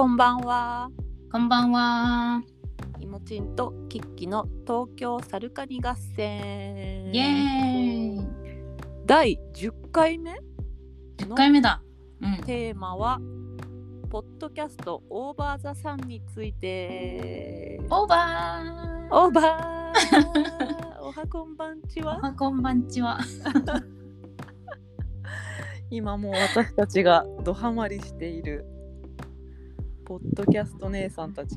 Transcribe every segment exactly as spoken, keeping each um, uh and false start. こんばんは。こんばんは。いもちんとキッキの東京サルカニ合戦、イエーイ。だいじゅっかいめじゅっかいめだ、うん、テーマはポッドキャストオーバーザサンについて。オーバーオーバーおはこんばんちはおはこんばんちは今もう私たちがドハマりしているポッドキャスト姉さんたち。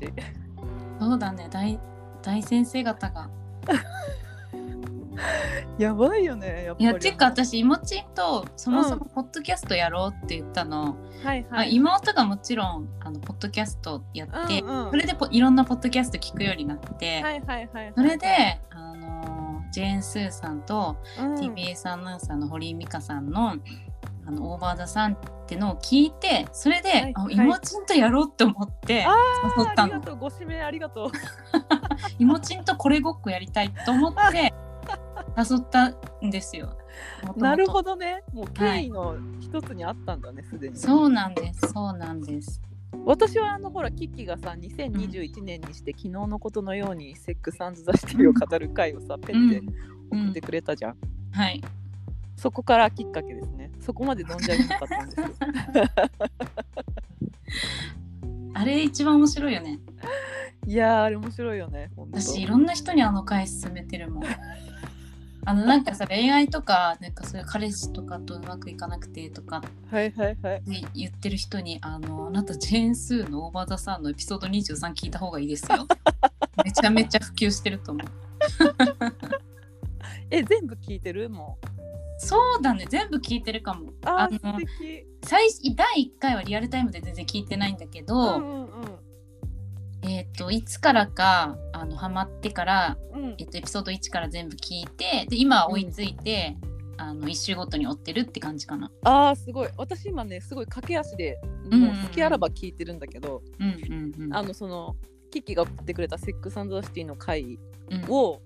そうだね、大、大先生方がやばいよね、やっぱり。いや、てか私いもちんとそもそもポッドキャストやろうって言ったの、うん、はいはい、あ妹がもちろんあのポッドキャストやって、うんうん、それでポいろんなポッドキャスト聞くようになって、はいはいはいはい、それであのジェーン・スーさんと、うん、ティービーエス アナウンサーの堀井美香さんのあのオーバーザさんってのを聞いて、それで、はいはい、あ、いもちんとやろうって思って誘ったの。ありがとう、ご指名ありがとういもちんとこれごっこやりたいと思って誘ったんですよ。もともとなるほどね、もう経緯の一つにあったんだね、すで、はい、に。そうなんです、そうなんです。私はあのほらキキがさにせんにじゅういちねんにして、うん、昨日のことのようにセックス&ザシティを語る会をさ、うん、ペンで送ってくれたじゃん、うんうん、はい、そこからきっかけですね。そこまで飲んじゃいなかったんですよあれ一番面白いよね。いやー、あれ面白いよね。本当私いろんな人にあの回勧めてるもんあのなんかさ、恋愛とか、なんかそういう彼氏とかとうまくいかなくてとか、はいはいはい、言ってる人に、あの、あなたジェーンスーのオーバーザさんのエピソードにじゅうさん聞いた方がいいですよめちゃめちゃ普及してると思うえ、全部聞いてる？もうそうだね、全部聞いてるかも。ああの最だいいっかいはリアルタイムで全然聞いてないんだけど、うんうんうん、えっ、ー、といつからかあのハマってから、うんえー、とエピソードいちから全部聞いて、で今は追いついて、うん、あのいっ週ごとに追ってるって感じかな。あーすごい、私今ねすごい駆け足でもう好きあらば聞いてるんだけど、あのそのキキが送ってくれたセックス&ザシティの回を、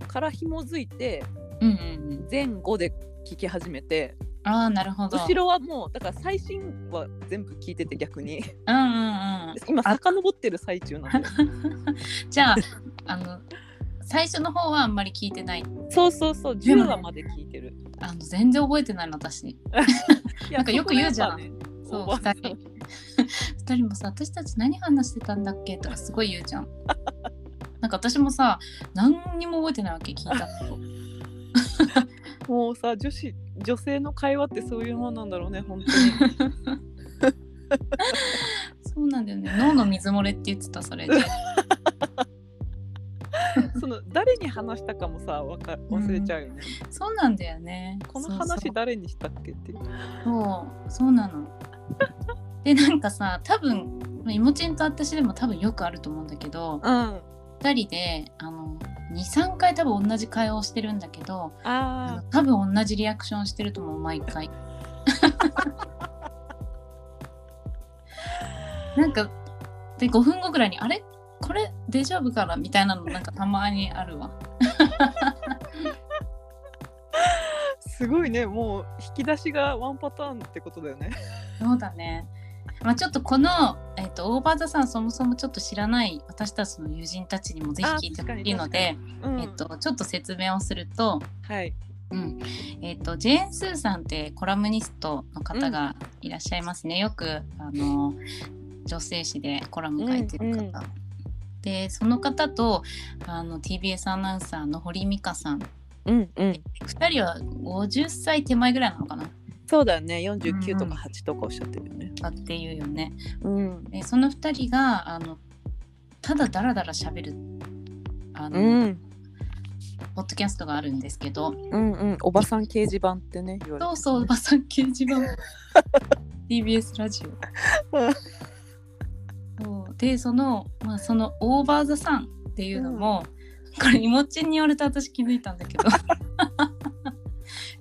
うん、から紐づいて。うんうんうん、前後で聞き始めて。あーなるほど。後ろはもうだから最新は全部聞いてて、逆にうんうんうん今遡ってる最中なんでじゃああの最初の方はあんまり聞いてないそうそうそう、じゅうわまで聞いてる。あの全然覚えてないの私なんかよく言うじゃん、ね、そうふたりふたりもさ、私たち何話してたんだっけとかすごい言うじゃんなんか私もさ何にも覚えてないわけ、聞いたこともうさ、女子女性の会話ってそういうもんなんだろうね、本当にそうなんだよね、脳の水漏れって言ってた、それでその誰に話したかもさわか忘れちゃうよね、うん、そうなんだよね、この話誰にしたっけっていう。そうそうなので、なんかさ、多分いもちんと私でも多分よくあると思うんだけど、うん、ふたりであのにさんかい多分同じ会話をしてるんだけど、あ多分同じリアクションしてると思う、毎回なんかでごふんごぐらいにあれこれ大丈夫かなみたいなのなんかたまにあるわすごいね、もう引き出しがワンパターンってことだよねそうだね、まあ、ちょっとこの、えー、とオーバーザさんそもそもちょっと知らない私たちの友人たちにもぜひ聞いてほしいので、うんえー、とちょっと説明をすると、はいうんえー、とジェーン・スーさんってコラムニストの方がいらっしゃいますね、うん、よくあの女性誌でコラム書いてる方、うんうん、でその方とあの ティービーエス アナウンサーの堀美香さん、うんうん、ふたりはごじゅっさい手前ぐらいなのかな。そうだよね、よんじゅうきゅうとかはちとかおっしゃってるよね、うん、っていうよね、うん、でそのふたりがあのただだらだら喋るあの、うん、ポッドキャストがあるんですけど、うんうん、おばさん掲示板ってね言われて、そうそう、おばさん掲示板ティービーエス ラジオそうでその、まあ、そのオーバーザさんっていうのも、うん、これいもちんに言われて私気づいたんだけど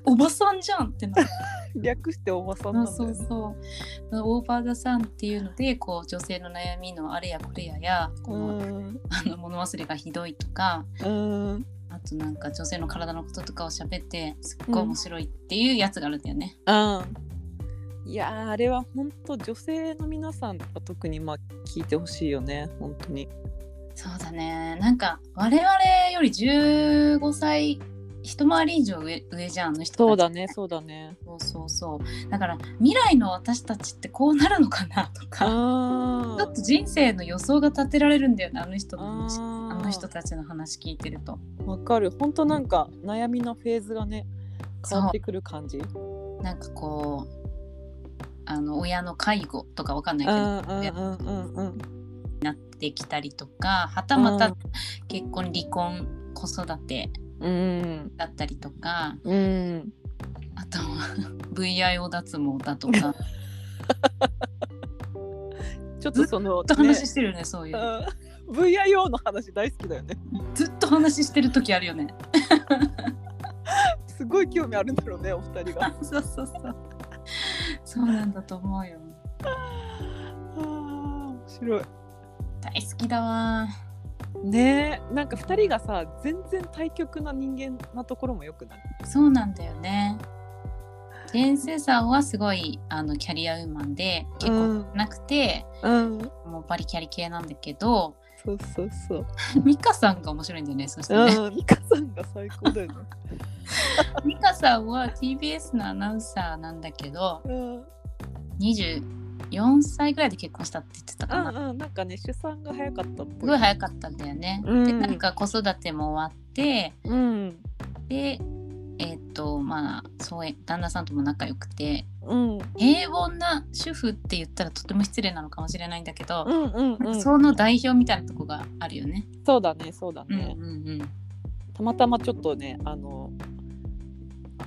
おばさんじゃんってなる略しておばさんなんだよね。そうそうオーバーザさんっていうのでこう女性の悩みのあれやこれややこのあの物忘れがひどいとか、うんあとなんか女性の体のこととかを喋ってすっごい面白いっていうやつがあるんだよね、うんうん、いやあれは本当女性の皆さんが特にまあ聞いてほしいよね本当に。そうだね、なんか我々よりじゅうごさい一回り以上 上, 上じゃんの人たち、ね、そうだねそうだねそうそうそうだから未来の私たちってこうなるのかなとかちょっと人生の予想が立てられるんだよね、あの人の話、あの人たちの話聞いてるとわかる。本当なんか悩みのフェーズがね変わってくる感じ。なんかこうあの親の介護とかわかんないけど、うんうんうんうん、なってきたりとか、はたまた結婚離婚子育てだったりとか、うん、あとブイアイオー 脱毛だとかちょっとそのずっと話してるね、ねそういう ブイアイオー の話大好きだよねずっと話してる時あるよねすごい興味あるんだろうねお二人がそうそうそうそうなんだと思うよあ面白い大好きだわねえ。なんかふたりがさ全然対極な人間なところもよくない？そうなんだよね。天聖さんはすごいあのキャリアウーマンで結構なくて、うんうん、もうバリキャリ系なんだけどそうそうそうミカさんが面白いんだよね。そしてねミカさんが最高だよねミカさんは ティービーエス のアナウンサーなんだけど、うん、にじゅうよんさいぐらいで結婚したって言ってたかな、うんうん、なんかね出産が早かったっぽい。すごい早かったんだよね、うん、でなんか子育ても終わって、うん、でえっ、ー、とまあそう旦那さんとも仲良くて、うん、平凡な主婦って言ったらとても失礼なのかもしれないんだけど、うんうんうん、なんその代表みたいなとこがあるよね。そうだねそうだね、うんうんうん、たまたまちょっとねあの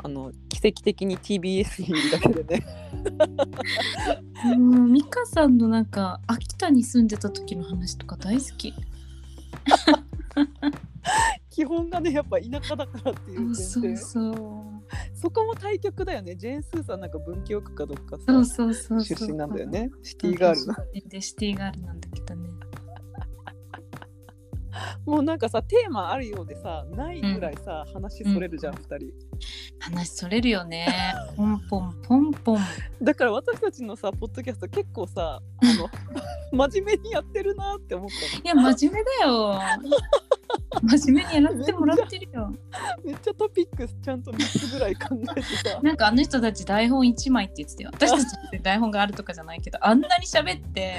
あの奇跡的に ティービーエス にいるだけでねうん美香さんのなんか秋田に住んでた時の話とか大好き基本がねやっぱ田舎だからっていう点でそうそうそこも対極だよね。ジェーン・スーさんなんか文京区かどっかさそうそうそうそう出身なんだよね。シティガールなでシティガールなんだけどねもうなんかさテーマあるようでさないぐらいさ、うん、話それるじゃん、うん、ふたり話それるよねポンポンポンポンだから私たちのさポッドキャスト結構さあの真面目にやってるなって思ったの。いや真面目だよ真面目にやらせてもらってるよめっちゃ、めっちゃトピックスちゃんとみっつぐらい考えてさなんかあの人たち台本いちまいって言ってたよ。私たちって台本があるとかじゃないけどあんなに喋って、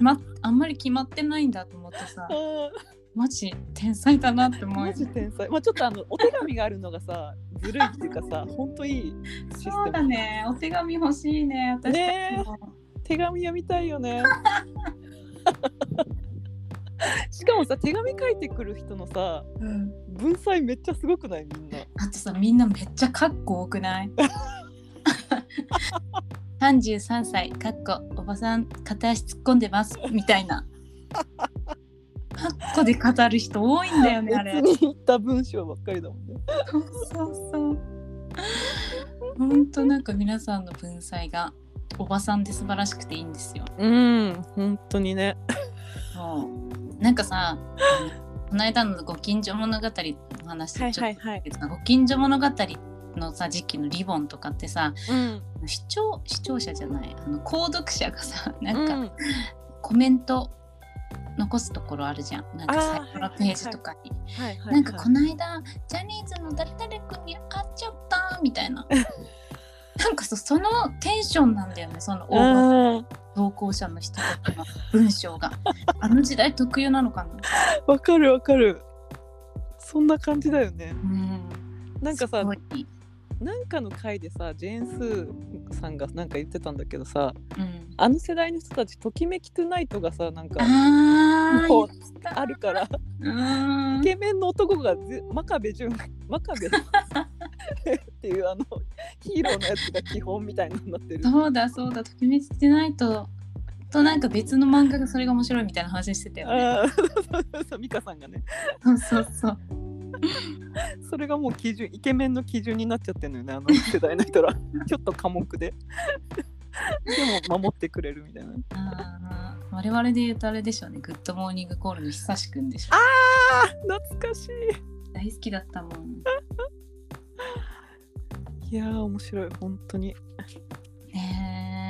ま、あんまり決まってないんだと思ってさマジ天才だなって思う、ね、マジ天才、まあ、ちょっとあのお手紙があるのがさずるいっていうかさほんといいシステム。そうだねお手紙欲しいね私たちも、ね、手紙読みたいよねしかもさ手紙書いてくる人のさ、うん、文才めっちゃすごくないみんな。あとさみんなめっちゃカッコ多くないさんじゅうさんさいカッコおばさん片足突っ込んでますみたいなカッコで語る人多いんだよねあれ。別に言った文章ばっかりだもんね。そうそうそう。本当なんか皆さんの文才がおばさんで素晴らしくていいんですよ。うん本当にね。そうなんかさこの間のご近所物語の話ちょっと、はいはいはい、ご近所物語のさ時期のリボンとかってさ、うん、視聴視聴者じゃないあの購読者がさなんか、うん、コメント残すところあるじゃん。なんか最後のページとかになんかこの間ジャニーズの誰々君に会っちゃったみたいななんか そ, そのテンションなんだよねその応募投稿者の人とかの文章があの時代特有なのかな。わかるわかるそんな感じだよね、うん、なんかさなんかの回でさジェーン・スーさんがなんか言ってたんだけどさ、うん、あの世代の人たちときめきトゥナイトがさなんか あ, こうあるからうんイケメンの男が真壁純真壁っていうあのヒーローのやつが基本みたいになってるそうだそうだときめきトゥナイトとなんか別の漫画がそれが面白いみたいな話してたよね。ミカさんがねそうそうそうそれがもう基準イケメンの基準になっちゃってるのよねあの世代の人らちょっと寡黙ででも守ってくれるみたいな。あ我々で言うとあれでしょうねグッドモーニングコールの久しくんでしょ。あー懐かしい大好きだったもんいやー面白い本当にねえ。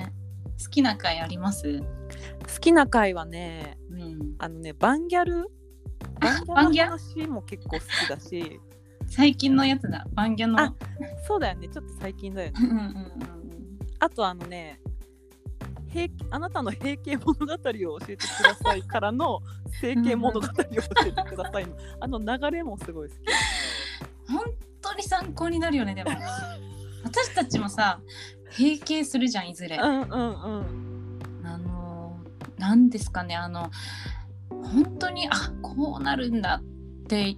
好きな回あります？好きな回はね、うん、あのねバンギャルバンギャルの話も結構好きだし最近のやつだ、バンギャの。あ、そうだよね、ちょっと最近だよねうんうん、うん、あとあのねあなたの平家物語を教えてくださいからの整形物語を教えてくださいのあの流れもすごい好き本当に参考になるよね。でも私たちもさ閉経するじゃんいずれ、うんうんうん、あのなんですかね、あの本当にあこうなるんだって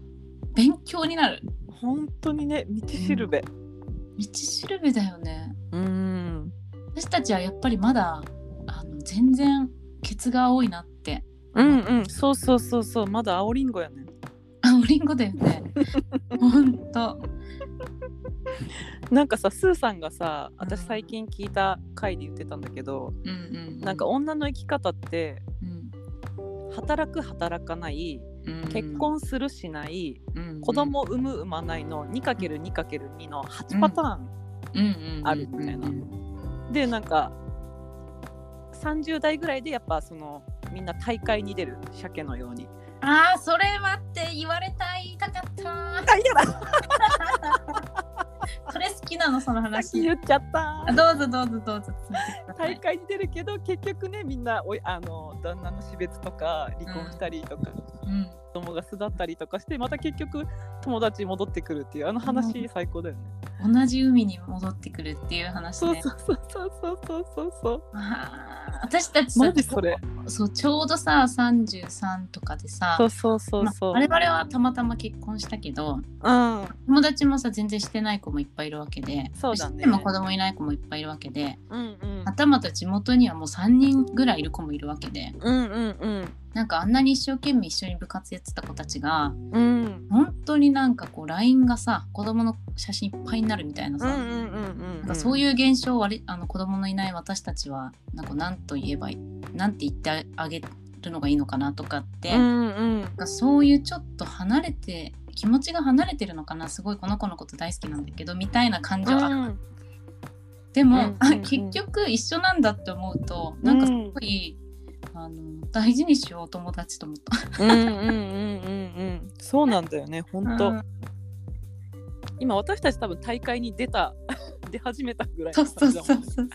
勉強になる。本当にね、道しるべ、うん、道しるべだよね。うん、私たちはやっぱりまだあの全然ケツが青いなって。うんうん、そうそうそうそう、まだ青リンゴやね。青リンゴだよねほんとなんかさ、スーさんがさ、私最近聞いた回で言ってたんだけど、うんうんうん、なんか女の生き方って、うん、働く働かない、うんうん、結婚するしない、うんうん、子供産む産まないの に×に×に のはちパターンあるみたいな。でなんかさんじゅう代ぐらいでやっぱそのみんな大会に出る、鮭のように。あー、それはって言われたいたかったー。嫌だそれ好きなの、その話言っちゃった。どうぞどうぞどうぞ。大会に出るけど結局ね、みんなおいあの旦那の死別とか離婚したりとか、うん、子供が巣立ったりとかしてまた結局友達戻ってくるっていうあの話最高だよね。うん、同じ海に戻ってくるっていう話ね。そうそうそうそうそうそうそう。あ、私たちさ、マジそれ。そうちょうどささんじゅうさんとかでさ、そうそうそうそう、まあ、我々はたまたま結婚したけど、うん、友達もさ全然してない子もいっぱいいるわけで、そうだね、しても子供いない子もいっぱいいるわけで、うんうん、またまた地元にはもうさんにんぐらいいる子もいるわけで、うんうんうん、なんかあんなに一生懸命一緒に部活やってた子たちが、うん、本当になんかこう ライン がさ子供の写真いっぱいになるみたいなさ、そういう現象をあの子供のいない私たちはなんか何と言えばいい、なんて言ってあげるのがいいのかなとかって、うんうん、なんかそういうちょっと離れて気持ちが離れてるのかな、すごいこの子のこと大好きなんだけどみたいな感情がある、うん、でも、うんうんうん、結局一緒なんだって思うとなんかすごい、うん、あの大事にしよう友達と思ったうんうんうんうんうん、そうなんだよね本当、うん、今私たち多分大会に出た出始めたぐらいの感じだもんね。そうそうそうそう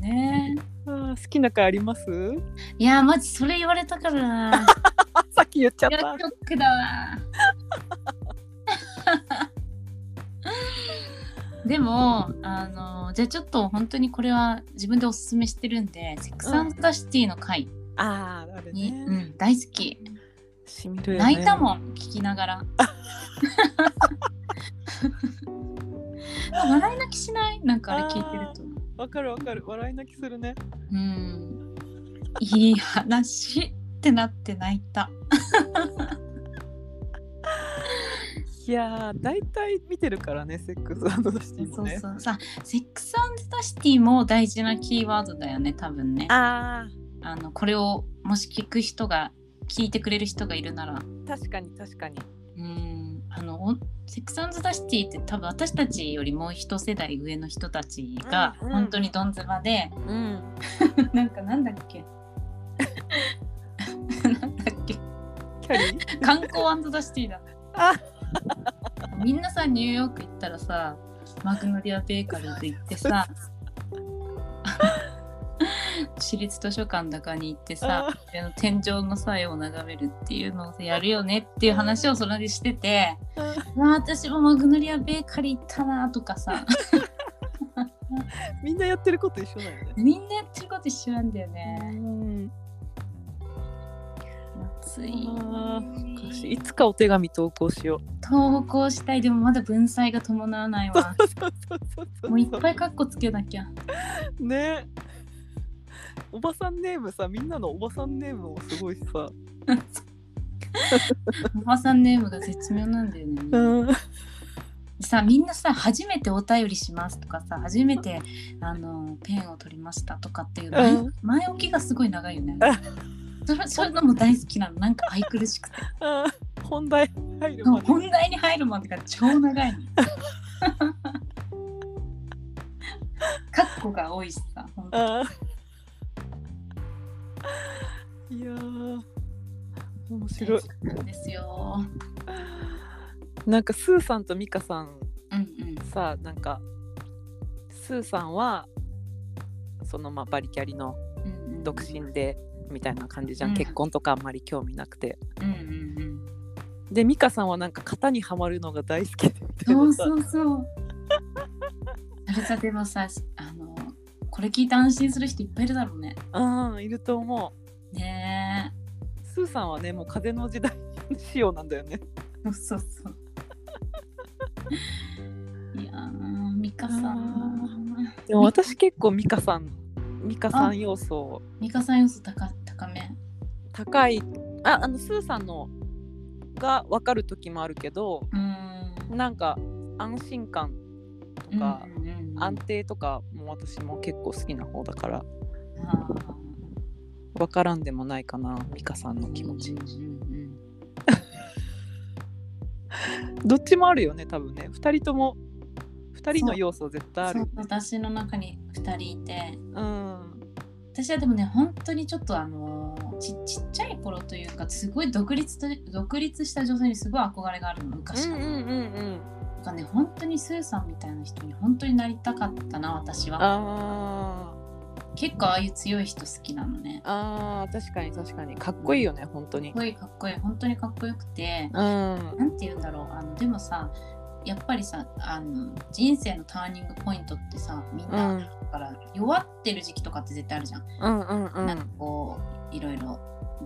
ね、好きな回あります？いやマジそれ言われたからなさっき言っちゃった。いやショックだわでもあのじゃあちょっと本当にこれは自分でおすすめしてるんで、うん、セックス&ザシティの回、あー、あるね、うん、大好き。しみるよね、泣いたもん聞きながら笑い泣きしない？なんかあれ聞いてるとわかるわかる、笑い泣きするね。うん、いい話ってなって泣いたいやーだいたい見てるからねセックス&ザシティもね。そうそうさ、セックス&ザシティも大事なキーワードだよね多分ね。ああのこれをもし聞く人が聞いてくれる人がいるなら確かに確かに、うん、あのセックス&ザシティって多分私たちよりも一世代上の人たちが本当にどんずばで、うんうん、なんかなんだっけなんだっけキャリー観光&ザシティだあみんなさニューヨーク行ったらさマグノリアベーカリーと行ってさ私立図書館だかに行ってさ天井のさ絵を眺めるっていうのをやるよねっていう話をそれでしてて、まあ、私もマグノリアベーカリー行ったなとかさみんなやってること一緒だよね。みんなやってること一緒なんだよね。うん暑い。いつかお手紙投稿しよう。投稿したい。でもまだ文才が伴わないわもういっぱいカッコつけなきゃね。おばさんネームさ、みんなのおばさんネームもすごいさおばさんネームが絶妙なんだよね、うん、さみんなさ初めてお便りしますとかさ初めてあのペンを取りましたとかっていう前、うん、前置きがすごい長いよねそれそういうのも大好きなの。なんか愛くるしくて本題入るまで本題に入るまでが超長い、ね子が多いしさ、本当に。いやー面白いですよ。なんかスーさんとミカさん、うんうん、さあなんかスーさんはそのまあバリキャリの独身でみたいな感じじゃん、うん、結婚とかあんまり興味なくて、うんうんうん、でミカさんはなんか型にはまるのが大好きで、そうそうそうそれさでもさあのこれ聞いて安心する人いっぱいいるだろうね。ああいると思うね。えスーさんはねもう風の時代仕様なんだよね。そうそうそういやーミカさんでも私結構ミカさんミカさん要素ミカさん要素 高, 高め高いああのスーさんのが分かる時もあるけど、うんなんか安心感とか、うんうんうん、安定とかも私も結構好きな方だから、うん、分からんでもないかなミカさんの気持ち、うんうんうん、どっちもあるよね多分ね。ふたりともふたりの要素絶対ある。そうそう私の中にふたりいて、うん、私はでもね本当にちょっとあのー、ち, ちっちゃい頃というかすごい独 立, と独立した女性にすごい憧れがあるの昔から、うんうんうんうん、なんかね本当にスーさんみたいな人に本当になりたかったな私は。あ結構ああいう強い人好きなのね。あ確かに確かにかっこいいよね、うん、本当にかっこいいかっこいい本当にかっこよくて、うん、なんて言うんだろうあのでもさやっぱりさあの人生のターニングポイントってさみんなだから弱ってる時期とかって絶対あるじゃん、うんうんうん、なんかこういろいろ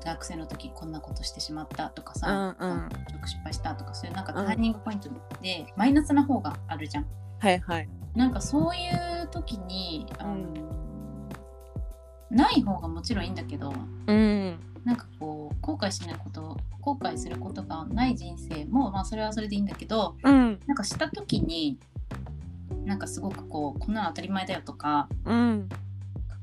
学生の時こんなことしてしまったとかさ、うんうん、失敗したとかそういうなんかターニングポイントで、うん、マイナスな方があるじゃん、はいはい、なんかそういう時にあの、うん、ない方がもちろんいいんだけど、うん、なんかこう後悔しないこと後悔することがない人生も、まあ、それはそれでいいんだけど、うん、なんかした時になんかすごくこうこんなの当たり前だよとか、うん、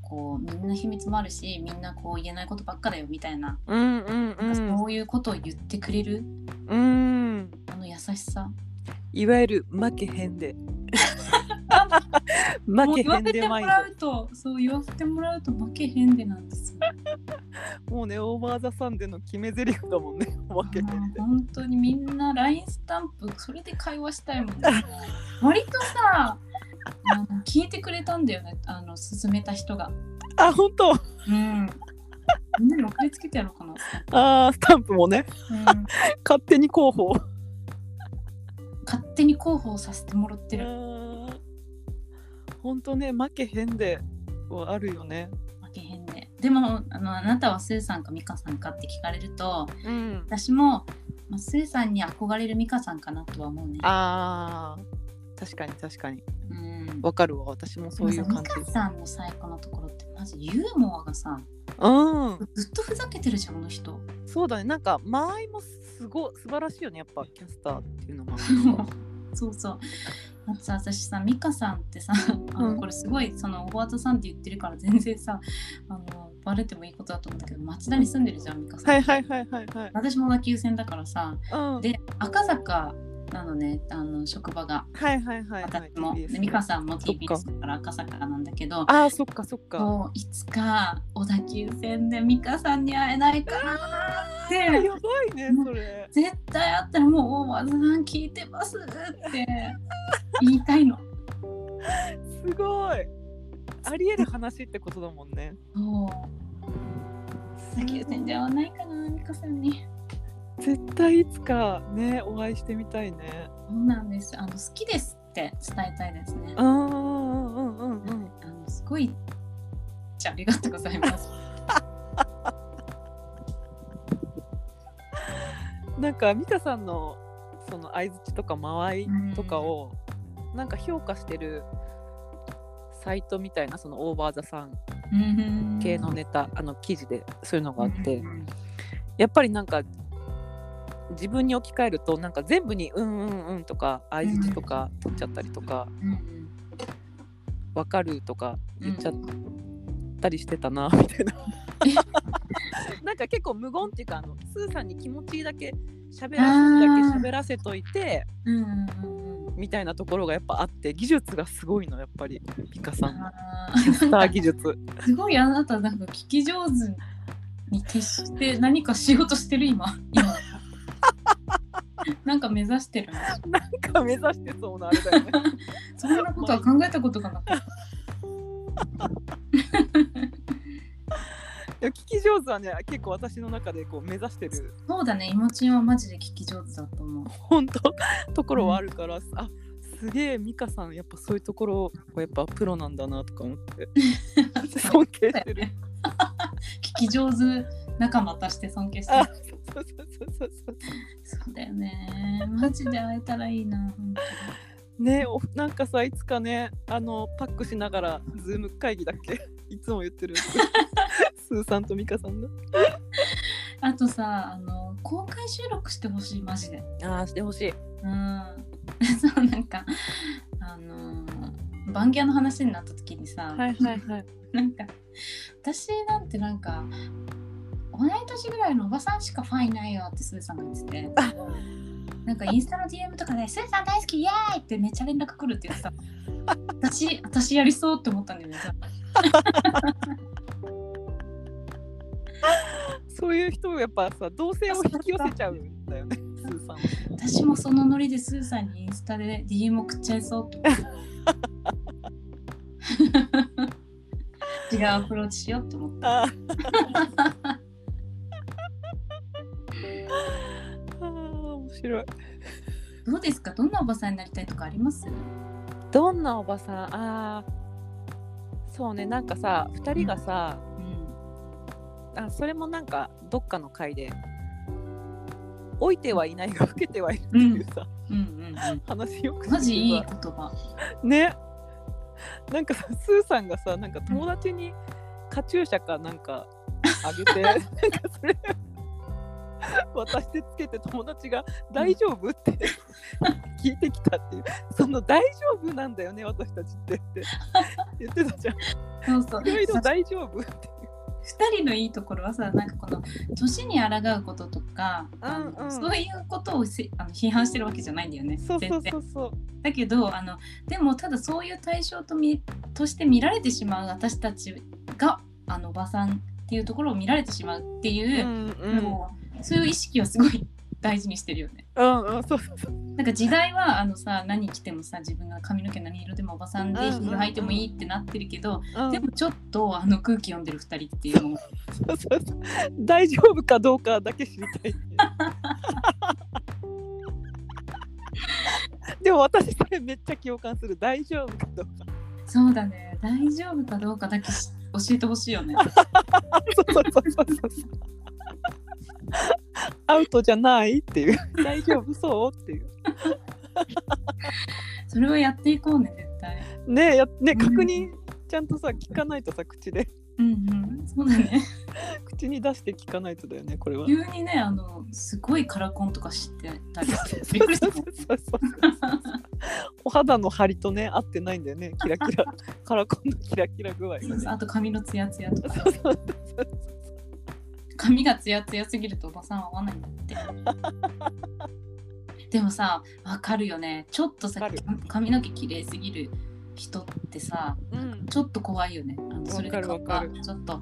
こうみんな秘密もあるしみんなこう言えないことばっかだよみたいな、うんうんうん、なんかそういうことを言ってくれる、うん、あの優しさいわゆる負けへんで負けへんでマインド。言わせてもらうと、そう言わせてもらうと負けへんでなんですよ。もうねオーバーザサンデーの決め台詞だもんね。負けへんで。本当にみんな ライン スタンプそれで会話したいもんね。割とさあの聞いてくれたんだよねあの勧めた人が。あ本当。うん。みんなに送りつけてやろうかな。あスタンプもね。うん、勝手に広報。勝手に広報させてもらってる。ほんとね負けへんではあるよね。負けへんででもあのあなたはスーさんかミカさんかって聞かれると、うん、私も、まあ、スーさんに憧れるミカさんかなとは思うね。あー確かに確かにわ、うん、かるわ私もそういう感じ。ミカさんの最高のところってマジユーモアがさ、うん、ずっとふざけてるじゃんこの人。そうだねなんか間合いもすご素晴らしいよねやっぱキャスターっていうのもそうそうあとさ私さミカさんってさあのこれすごいそのおばあたさんって言ってるから全然さあのバレてもいいことだと思うんだけど町田に住んでるじゃんミカさん。はいはいはいはい、はい、私も野球線だからさ、うん、で赤坂なのねあの職場がはいはいはい、はい、私もでミカさんも ティービーエス だから赤坂なんだけどあーそっかそっかもういつか小田急線でミカさんに会えないかなってやばいねそれ絶対会ったらもう大技さん聞いてますって言いたいのすごいありえる話ってことだもんね。そう小田急線で会わないかなミカさんに絶対いつかねお会いしてみたいね。そうなんですあの好きですって伝えたいですね。あうんうんうんうんあのすごいじゃありがとうございますなんかミカさんのその相槌とか間合いとかをなんか評価してるサイトみたいなそのオーバーザさん系のネタあの記事でそういうのがあってやっぱりなんか自分に置き換えるとなんか全部にうんうんうんとか相槌とか取っちゃったりとか、うんうん、分かるとか言っちゃったりしてたなみたいな、うん、なんか結構無言っていうかあのスーさんに気持ちいいだけ喋らせるだけ喋らせといて、うんうんうん、みたいなところがやっぱあって、技術がすごいのやっぱりピカさんのキャスター技術すごい。あなたなんか聞き上手に徹して何かしようとしてる今今なんか目指してるなんか目指してそうなあれだよねそんなことは考えたことがなかった聞き上手はね、結構私の中でこう目指してる。そうだね、いもちんはマジで聞き上手だと思う。本当ところはあるから、うん、あ、すげえミカさんやっぱそういうところやっぱプロなんだなとか思って尊敬してる聞き上手仲間として尊敬してる。そうそうそうそうそうだよね、マジで会えたらいいな本当ね。おなんかさ、いつかね、あのパックしながらズーム会議だっけいつも言ってるスーさんとミカさんだあとさ、あの公開収録してほしいマジで。ああ、してほしい。うんそう、なんかあのー、バンギャの話になった時にさ、はいはいはいなんか私なんてなんか同い年ぐらいのおばさんしかファンいないよってスーさんが言っててなんかインスタの ディーエム とかで、ね、スーさん大好きイエーイってめっちゃ連絡来るって言ってた私、私やりそうって思ったんだよねそういう人をやっぱさ、同性を引き寄せちゃうんだよねスーさん。私もそのノリでスーさんにインスタで ディーエム 送っちゃいそうって思った違うアプローチしようって思った面白い。どうですか、どんなおばさんになりたいとかあります？どんなおばさん、あーそうね、なんかさふたりがさ、うんうん、あそれもなんかどっかの回で老いてはいないが老けてはいるっていうさ、うんうんうんうん、話よくする。マジいい言葉ね。なんかさスーさんがさ、なんか友達にカチューシャかなんかあげて、うん、なんかそれ渡してつけて友達が大丈夫って聞いてきたっていう、その大丈夫なんだよね私たちってって言ってたじゃん。そうそう、いろいろ大丈夫っていうふたりのいいところはさ、なんかこの年に抗うこととか、うんうん、そういうことをあの批判してるわけじゃないんだよね。そうそうそうそう。だけどあのでもただそういう対象 と, みとして見られてしまう私たちがあのおばさんっていうところを見られてしまうっていう、うんうん、もうそういう意識はすごい大事にしてるよね。うんうん、そうそうそう。なんか時代はあのさ、何着てもさ、自分が髪の毛何色でもおばさんでヒール履いてもいいってなってるけど、うんうんうん、でもちょっとあの空気読んでるふたりっていうのもそうそうそう、大丈夫かどうかだけ知りたいでも私それめっちゃ共感する。大丈夫かどうか。そうだね、大丈夫かどうかだけ教えてほしいよねそうそうそうそうアウトじゃないっていう大丈夫そうっていうそれをやっていこうね絶対ねえやね、確認ちゃんとさ、うん、聞かないとさ、口でうんうん、そうだね口に出して聞かないとだよねこれは。急にね、あのすごいカラコンとか知ってたりしてびっくりしたお肌の張りとね合ってないんだよね、キラキラカラコンのキラキラ具合が、ね、そうそう、あと髪のツヤツヤとかそうそうそうそう、髪がツヤツヤすぎるとおばさんは合わないんだってでもさ、わかるよね。ちょっとさ髪の毛綺麗すぎる人ってさ、うん、ちょっと怖いよね。あのそれで顔がちょっと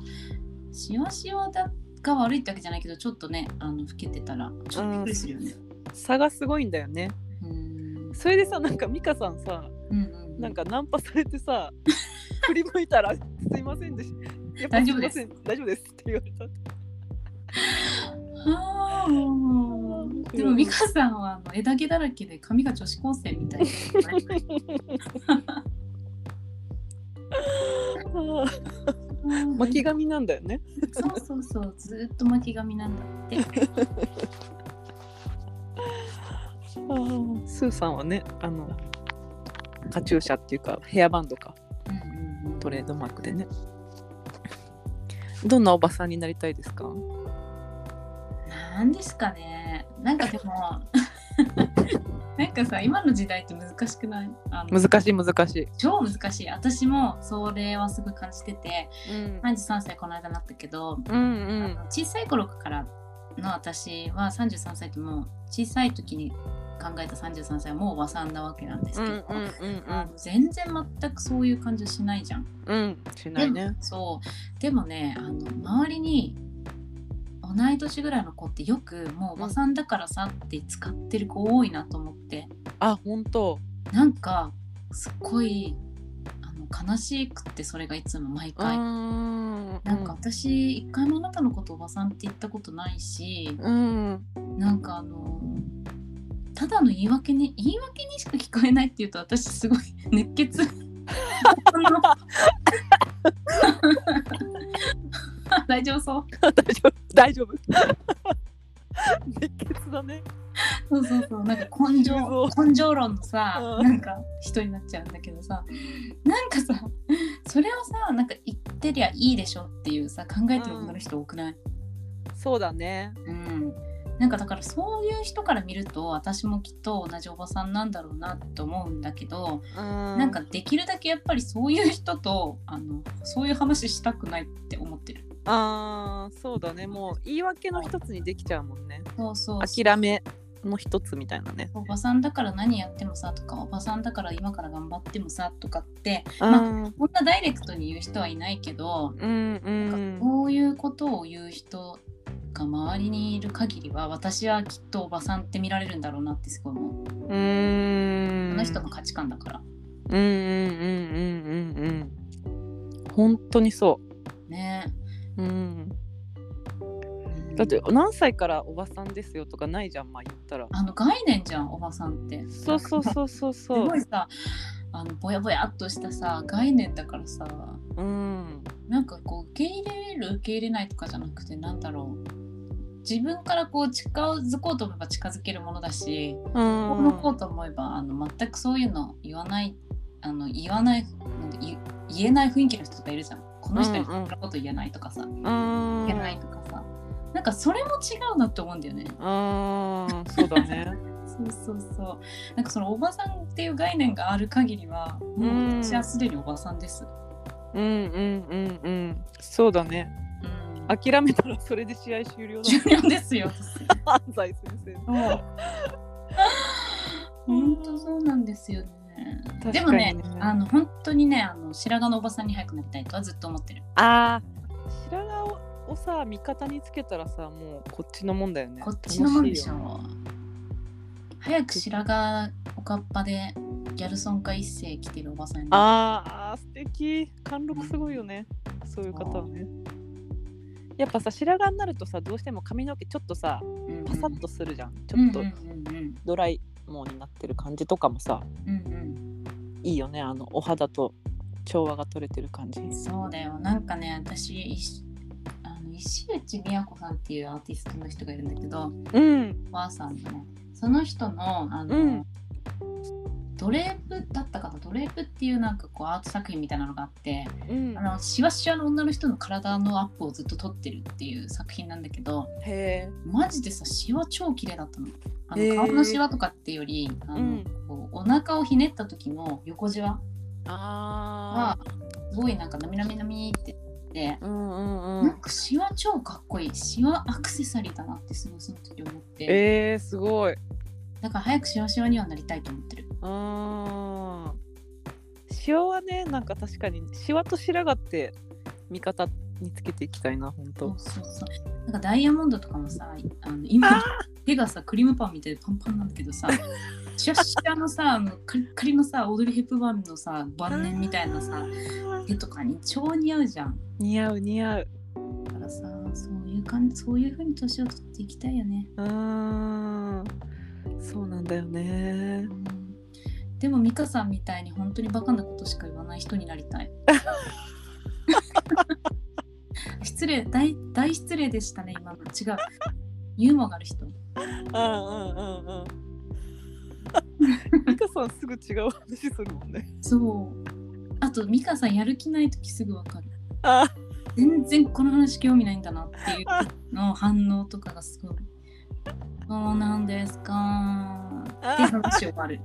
シワシワだが悪いってわけじゃないけど、ちょっとねあの老けてたらちょっとびっくりするよね。差がすごいんだよね。うん、それでさ、なんかミカさんさ、うんうんうん、なんかナンパされてさ振り向いたらすいませんでした大丈夫です大丈夫ですって言われたあでもミカさんはあの枝毛だらけで髪が女子高生みたいな巻き髪なんだよねそうそうそう、ずっと巻き髪なんだってあースーさんはね、あのカチューシャっていうかヘアバンドか、うんうん、トレードマークでね。どんなおばさんになりたいですか？なんですかね、なんかでもなんかさ、今の時代って難しくない？あの難しい難しい、超難しい。私もそれはすごい感じてて、うん、さんじゅうさんさいこの間なったけど、うんうん、あの小さい頃からの私はさんじゅうさんさいってもう小さい時に考えたさんじゅうさんさいはもう和さんなわけなんですけど、うんうんうんうん、あの全然全くそういう感じはしないじゃん、うん、しないね。でも、そう、でもね、あの周りに同い年ぐらいの子ってよくもう和さんだからさって使ってる子多いなと思って、あ、本当なんかすっごいあの悲しくって、それがいつも毎回、うん、なんか私一回もあなたのことおばさんって言ったことないし、うん、なんかあのただの言い訳に言い訳にしか聞こえないっていうと、私すごい熱血大丈夫そう大丈夫熱血だね。そうそうそう、なんか根性根性論のさ、うん、なんか人になっちゃうんだけどさ、なんかさそれをさ、なんか言ってりゃいいでしょっていうさ、考えてる女の人多くない？うん、そうだね。うん。なんかだからそういう人から見ると、私もきっと同じおばさんなんだろうなと思うんだけど、うん、なんかできるだけやっぱりそういう人とあのそういう話したくないって思ってる。あー、そうだね。もう言い訳の一つにできちゃうもんね。そうそうそう、諦めの一つみたいなね。おばさんだから何やってもさとか、おばさんだから今から頑張ってもさとかって、まあ、こんなダイレクトに言う人はいないけど、うんうん、なんかこういうことを言う人が周りにいる限りは、私はきっとおばさんって見られるんだろうなってすごい思う。うーん、この人の価値観だから。うんうんうんうんうん、本当にそうね。うん、だって何歳からおばさんですよとかないじゃん、まあ言ったらあの概念じゃん、おばさんって。そうそうそうそうそうすごいさ、あのぼやぼやっとしたさ概念だからさ、うん、なんかこう受け入れる受け入れないとかじゃなくて、なんだろう、自分からこう近づこうと思えば近づけるものだし、うん、こう向こうと思えばあの全くそういうの言わない、あの言わない、なんか言えない雰囲気の人とかいるじゃん。この人にこんなこと言えないとかさ、うんうん、言えないとかさ、なんかそれも違うなって思うんだよね。ああ、そうだね。そうそうそう。なんかそのおばさんっていう概念がある限りは、もう私はすでにおばさんです。うんうんうんうん。そうだね。うん、諦めたらそれで試合終了。終了ですよ。安西先生。本当そうなんですよね。ね、でもね、あの本当にね、あの白髪のおばさんに早くなりたいとはずっと思ってる。あー、白髪を、をさ味方につけたらさ、もうこっちのもんだよね。こっちのもんでしょ。早く白髪おかっぱでギャルソン化一世来てるおばさんに。あー、素敵。貫禄すごいよね、うん、そういう方はね。やっぱさ白髪になるとさ、どうしても髪の毛ちょっとさ、うんうん、パサッとするじゃん。ちょっとドライ、うんうんうんうん、もうになってる感じとかもさ、うんうん、いいよね。あのお肌と調和が取れてる感じ。そうだよ。なんかね、私あの石内美和子さんっていうアーティストの人がいるんだけど、うん、おばあさんのね、その人のあの、うん、ドレープだったかな、ドレープっていうなんかこうアート作品みたいなのがあって、うん、あのシワシワの女の人の体のアップをずっと撮ってるっていう作品なんだけど、へー、マジでさシワ超綺麗だったの。あの顔のシワとかっていうより、あの、うん、こうお腹をひねった時の横シワがすごいなんかなみなみなみってって、うんうんうん、なんかシワ超かっこいい。シワアクセサリーだなってすごいその時思って、えー、すごい。だから早くシワシワにはなりたいと思ってる。あー、シワはね、なんか確かにシワと白髪って味方につけていきたいな、ほんと。そうそうそう、なんかダイヤモンドとかもさ、あの今手がさクリームパンみたいでパンパンなんだけどさ、シャッシャのさあのカリカリのさオードリー・ヘップバーンのさ晩年みたいなさ手とかに超似合うじゃん。似合う似合う。だからさ、そういう感じ、そういう風に年を取っていきたいよね。うーん、そうなんだよね、うん、でも美香さんみたいに本当にバカなことしか言わない人になりたい。失礼、 大, 大失礼でしたね今の。違う、ユーモアがある人。ああああああ。美香さんすぐ違う話するもんね。そう、あと美香さんやる気ないときすぐ分かる。あ、全然この話興味ないんだなっていうの反応とかがすごい。そうなんですかって話終わる。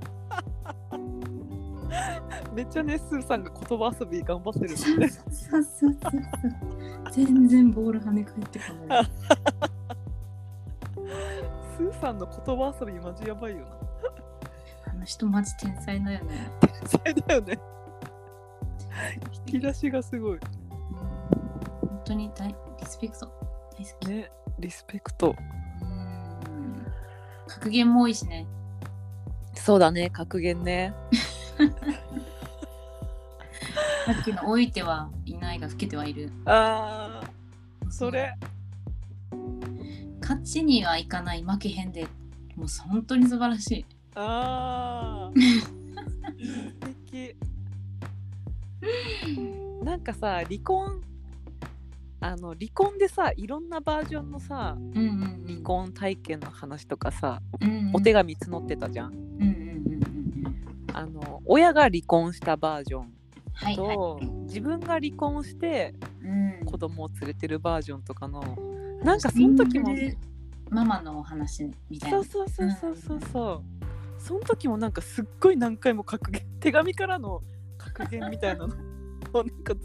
めっちゃね、スーさんが言葉遊び頑張ってるもんね。そうそうそうそう。全然ボール跳ね返ってこない。スーさんの言葉遊びマジやばいよな。の人マジ天才だよね。天才だよね。引き出しがすごい。本当に大リスペクト。大好き。ね、リスペクト。うん。格言も多いしね。そうだね、格言ね。さっきの老いてはいないが老けてはいる。ああ、それ。勝ちにはいかない、負けへんで、もう本当に素晴らしい。ああ。素敵。なんかさ、離婚あの離婚でさ、いろんなバージョンのさ、うんうんうん、離婚体験の話とかさ、うんうん、お手紙募ってたじゃん。うんうんうんうん、あの親が離婚したバージョン。はいはい、自分が離婚して子供を連れてるバージョンとかの、うん、なんかその時もママのお話みたいな、そうそうそうそうそう、うん、その時もなんかすっごい何回も格言、手紙からの格言みたいなのをなんか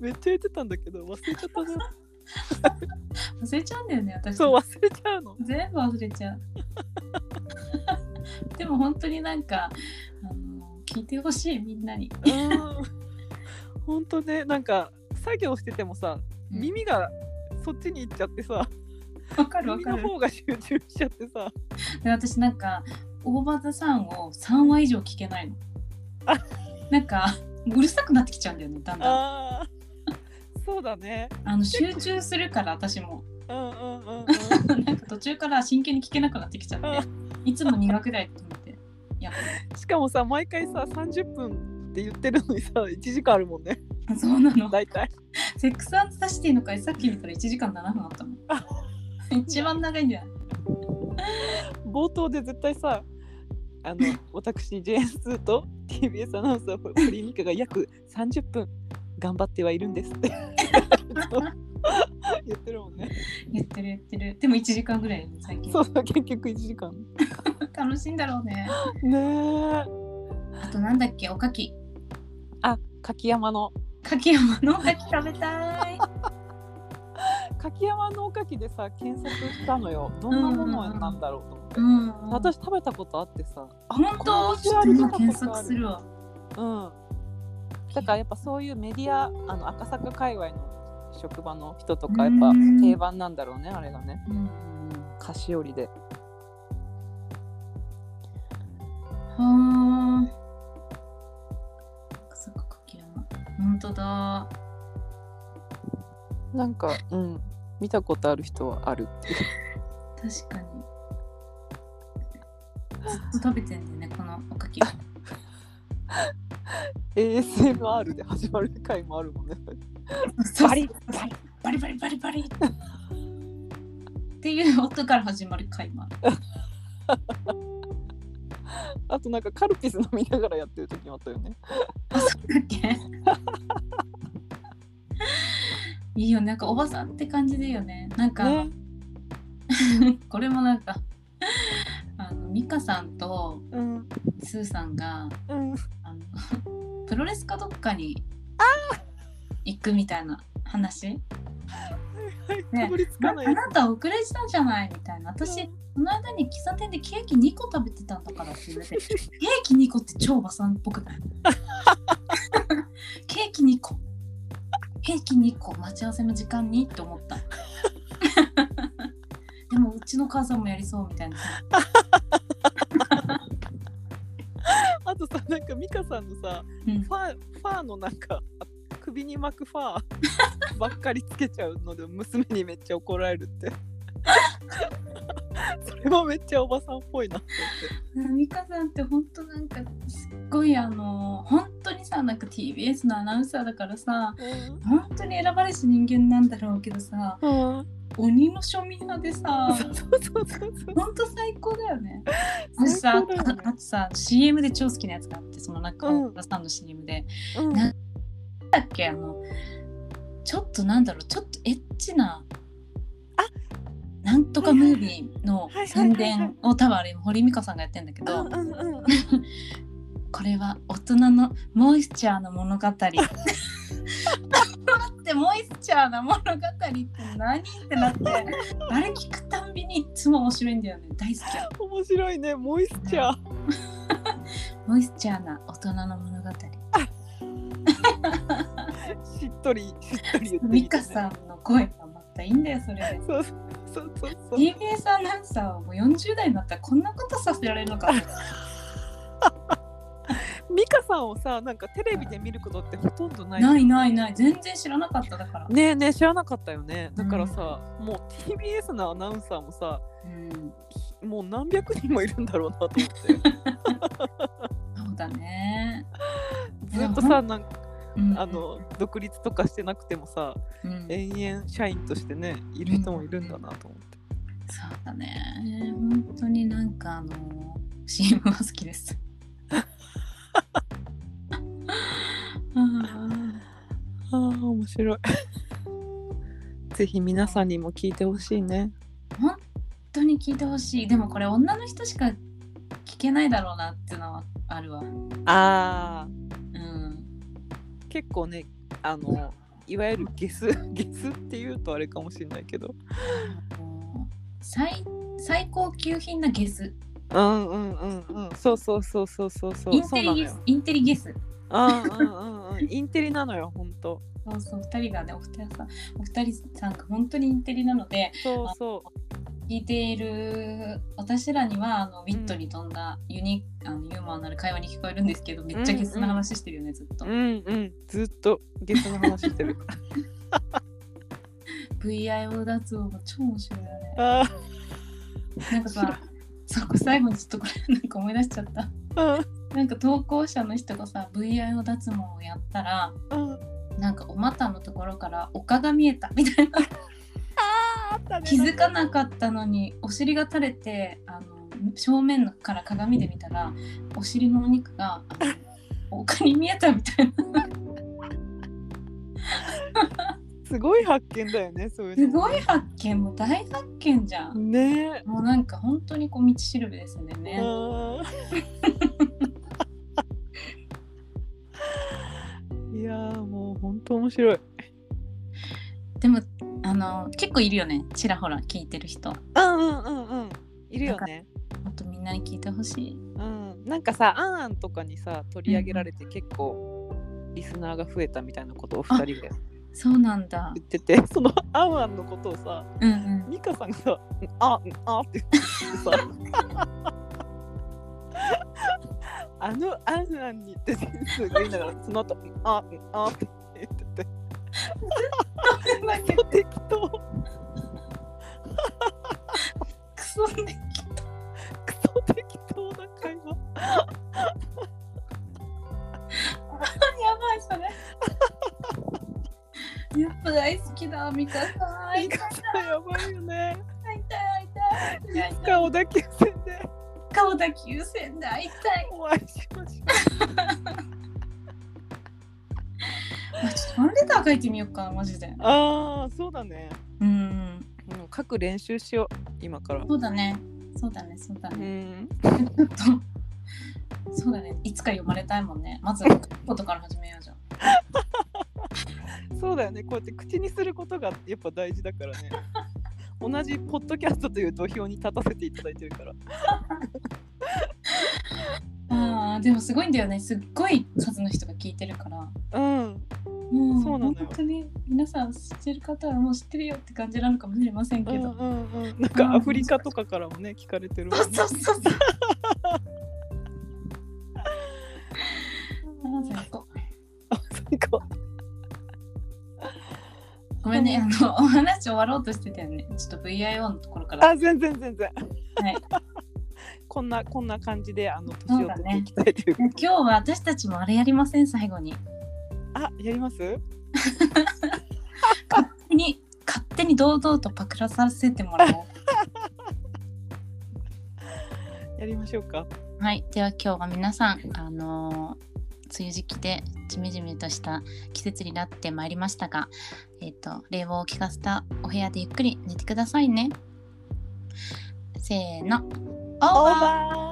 めっちゃ言ってたんだけど忘れちゃったな。忘れちゃうんだよね私。そう忘れちゃうの。全部忘れちゃう。でも本当になんかあの聞いてほしいみんなに。本当ね、なんか作業しててもさ、うん、耳がそっちに行っちゃってさ、分かる分かる、耳の方が集中しちゃってさ、で私なんか大場座さんをさんわ以上聞けないの。あ、なんかうるさくなってきちゃうんだよね、だんだん。あ、そうだね。あの集中するから私も、うんうんうんうん、なんか途中から真剣に聞けなくなってきちゃって、いつも苦くないと思ってやっしかもさ、毎回ささんじゅっぷんって言ってるのにさ、いちじかんあるもんね。そうなの。大体セックス&サシティの回さっき見たらいちじかんななふんあったもん。一番長いんじゃない。冒頭で絶対さ、あの私 ジェーエスツー と ティービーエス アナウンサー堀美香が約さんじゅっぷん頑張ってはいるんですって言ってるもんね。言ってる言ってる。でもいちじかんぐらい最近。そうそう、結局いちじかん。楽しいんだろうね。ねえ。あとなんだっけ、おかき。あ、柿山の柿山のおかき食べたい。柿山のおかきでさ、検索したのよ。どんなものなんだろうと思って、うんうんうん、私食べたことあってさ、本当ちょっと今検索するわ。うん。だからやっぱそういうメディア、あの赤坂界隈の職場の人とかやっぱ定番なんだろうね、あれがね、うん、菓子折りで。はあ。本当だ。なんか、うん、見たことある人はあるっていう。確かに。ずっと食べてんだよねこのおかき。エーエスエムアール で始まる回もあるもんね。バリバリバリバリバリバリっていう音から始まる回もある。あとなんかカルピス飲みながらやってる時もあったよね。あ、そうだっけ。いいよ、なんかおばさんって感じでよね。なんか、ね、これもなんかあのミカさんとスーさんが、うん、あのプロレスかどっかに行くみたいな話。ね、なあなた遅れしたんじゃないみたいな。私、うん、その間に喫茶店でケーキにこ食べてたんだからって言われて、ケーキにこって超おばさんっぽくない？ケーキにこ、ケーキにこ待ち合わせの時間にって思った。でもうちの母さんもやりそうみたいな。あとさ、なんかミカさんのさ、うん、ファー、ファーのなんか首に巻くファーばっかりつけちゃうので娘にめっちゃ怒られるって。それもめっちゃおばさんっぽいなって思って。ミカさんってほんとなんかすっごいあの本当にさ、なんか ティービーエス のアナウンサーだからさ、うん、本当に選ばれし人間なんだろうけどさ、うん、鬼の庶民派でさ、ほんと最高だよね。私さ、ね、あ, あとさ シーエム で超好きなやつがあって、その中のおばさんの シーエム で、うん、なんだっけ、あのちょっとなんだろう、ちょっとエッチななんとかムービーの宣伝を多分あれ堀美香さんがやってんだけど、うんうんうん、これは大人のモイスチャーの物語。待って、モイスチャーの物語って何ってなって、あれ聞くたんびにいつも面白いんだよね。大好き。面白いね、モイスチャー。モイスチャーな大人の物語。しっとりしっとり言っていいですね。ミカさんの声がまたいいんだよそれで。そうそうそうそう。ティービーエス アナウンサーはもうよんじゅうだいになったらこんなことさせられるのか。ミカさんをさ、なんかテレビで見ることってほとんどない、ね、ないないない、全然知らなかった。だからねえねえ、知らなかったよね。だからさ、うん、もう ティービーエス のアナウンサーもさ、うん、もう何百人もいるんだろうなと思ってそうだね。ずっとさ、なんか、うん、あの独立とかしてなくてもさ、うん、延々社員としてねいる人もいるんだなと思って、うん、そうだね。本当になんかあの シーエム は好きですああ面白いぜひ皆さんにも聞いてほしいね。本当に聞いてほしい。でもこれ女の人しか聞けないだろうなっていうのはあるわ。ああ、うん、結構ね、あのいわゆるゲスゲスっていうとあれかもしれないけど、最最高級品なゲス。うんうんうんうん、そうそうそうそうそうそう、インテリゲス、インテリゲス。うんうんうん、インテリなのよ、本当。そうそう、ふたりがね、お二人さん、お二人さんが本当にインテリなので、そうそう。聞いている私らにはあのウィットに飛んだユニ、うん、あのユーモアのある会話に聞こえるんですけど、めっちゃゲスな話してるよね、うんうん、ずっと。うんうん、ずっとゲスな話してる。ブイアイオー 脱音が超面白いよね。あなんかさ、そこ最後にちょっとこれなんか思い出しちゃった。なんか投稿者の人がさ ブイアイオー 脱毛をやったら、うん、なんかお股のところから丘が見えたみたいなああった、ね、気づかなかったのにお尻が垂れて、あの正面から鏡で見たらお尻のお肉が丘に見えたみたいなすごい発見だよね、そういうの。すごい発見、もう大発見じゃんね。もうなんか本当にこう道しるべですよね。あいやもう本当面白い。でもあの結構いるよね、ちらほら聞いてる人。うんうんうんうん、いるよね。あとみんなに聞いてほしい。うん、なんかさ、あんあんとかにさ取り上げられて結構リスナーが増えたみたいなことをふたりで。そうなんだ。言ってて、そのアンアンのことをさ、うんうん、ミカさんがさ、ああって言ってさ、あのアンアンにってすごいながら、その後ああって言ってて、ずっと適当、クソ適当、クソ適当な会話。やばいそれ。やっぱ大好きだ、ミカさん。ミカさんやばいよね。会いたい会いたい。顔だけ優先で。顔だけ優先で会いたい。お会いしましょう。まあ、ちょっとファンレター書いてみようか、マジで。ああ、そうだね。うん。もう書く練習しよう、今から。そうだね。そうだね、そうだね。うん。ちょっと、そうだね。いつか読まれたいもんね。まず、ことから始めようじゃん。そうだよね、こうやって口にすることがやっぱ大事だからね同じポッドキャストという土俵に立たせていただいてるからあでもすごいんだよね、すっごい数の人が聞いてるから。うん、うん、そうなのよ。本当に皆さん知ってる方はもう知ってるよって感じなのかもしれませんけど、うんうんうん、なんかアフリカとかからもね聞かれてるもんね。そうそうそうそう最高最高。ごめんね、あのお話終わろうとしてたよね。ちょっと ブイアイオー のところから。あ、全然全然。はい。こんなこんな感じであの年を取っていきたいという。そうだね。今日は私たちもあれやりません、最後に。あ、やります？勝手に勝手に堂々とパクらさせてもらおう。やりましょうか。はい。では今日は皆さんあのー。梅雨時期でジメジメとした季節になってまいりましたが、えーと、冷房を効かせたお部屋でゆっくり寝てくださいね。せーの、オーバー。